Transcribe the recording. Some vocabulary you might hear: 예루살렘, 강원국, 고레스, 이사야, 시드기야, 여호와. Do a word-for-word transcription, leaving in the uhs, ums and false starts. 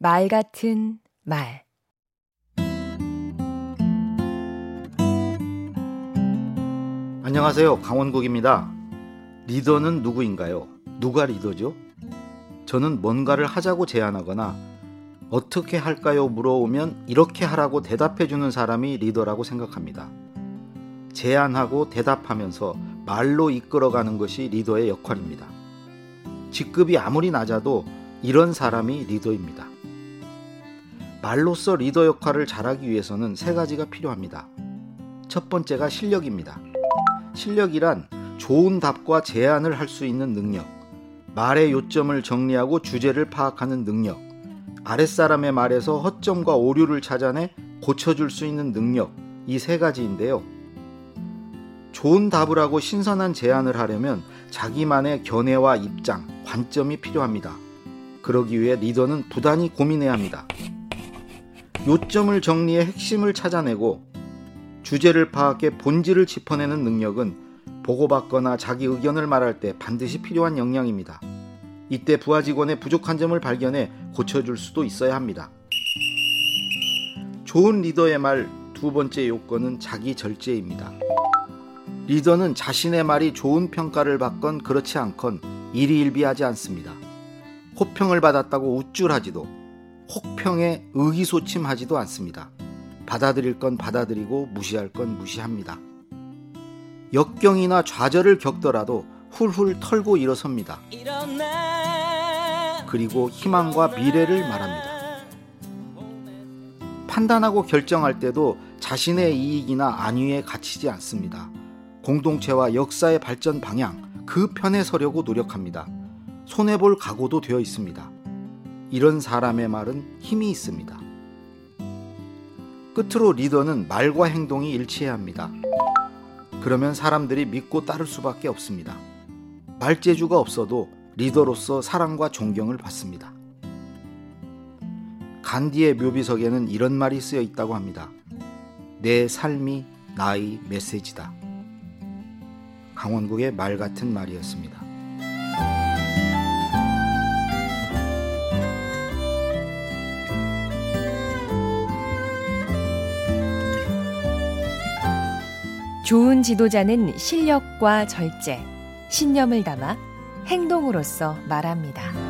말 같은 말. 안녕하세요. 강원국입니다. 리더는 누구인가요? 누가 리더죠? 저는 뭔가를 하자고 제안하거나 어떻게 할까요? 물어오면 이렇게 하라고 대답해주는 사람이 리더라고 생각합니다. 제안하고 대답하면서 말로 이끌어가는 것이 리더의 역할입니다. 직급이 아무리 낮아도 이런 사람이 리더입니다. 말로서 리더 역할을 잘하기 위해서는 세 가지가 필요합니다. 첫 번째가 실력입니다. 실력이란 좋은 답과 제안을 할 수 있는 능력, 말의 요점을 정리하고 주제를 파악하는 능력, 아랫사람의 말에서 허점과 오류를 찾아내 고쳐줄 수 있는 능력, 이 세 가지인데요. 좋은 답을 하고 신선한 제안을 하려면 자기만의 견해와 입장, 관점이 필요합니다. 그러기 위해 리더는 부단히 고민해야 합니다. 요점을 정리해 핵심을 찾아내고 주제를 파악해 본질을 짚어내는 능력은 보고받거나 자기 의견을 말할 때 반드시 필요한 역량입니다. 이때 부하 직원의 부족한 점을 발견해 고쳐줄 수도 있어야 합니다. 좋은 리더의 말 두 번째 요건은 자기 절제입니다. 리더는 자신의 말이 좋은 평가를 받건 그렇지 않건 일희일비하지 않습니다. 호평을 받았다고 우쭐하지도, 혹평에 의기소침하지도 않습니다. 받아들일 건 받아들이고 무시할 건 무시합니다. 역경이나 좌절을 겪더라도 훌훌 털고 일어섭니다. 그리고 희망과 미래를 말합니다. 판단하고 결정할 때도 자신의 이익이나 안위에 갇히지 않습니다. 공동체와 역사의 발전 방향, 그 편에 서려고 노력합니다. 손해볼 각오도 되어 있습니다. 이런 사람의 말은 힘이 있습니다. 끝으로 리더는 말과 행동이 일치해야 합니다. 그러면 사람들이 믿고 따를 수밖에 없습니다. 말재주가 없어도 리더로서 사랑과 존경을 받습니다. 간디의 묘비석에는 이런 말이 쓰여 있다고 합니다. 내 삶이 나의 메시지다. 강원국의 말 같은 말이었습니다. 좋은 지도자는 실력과 절제, 신념을 담아 행동으로써 말합니다.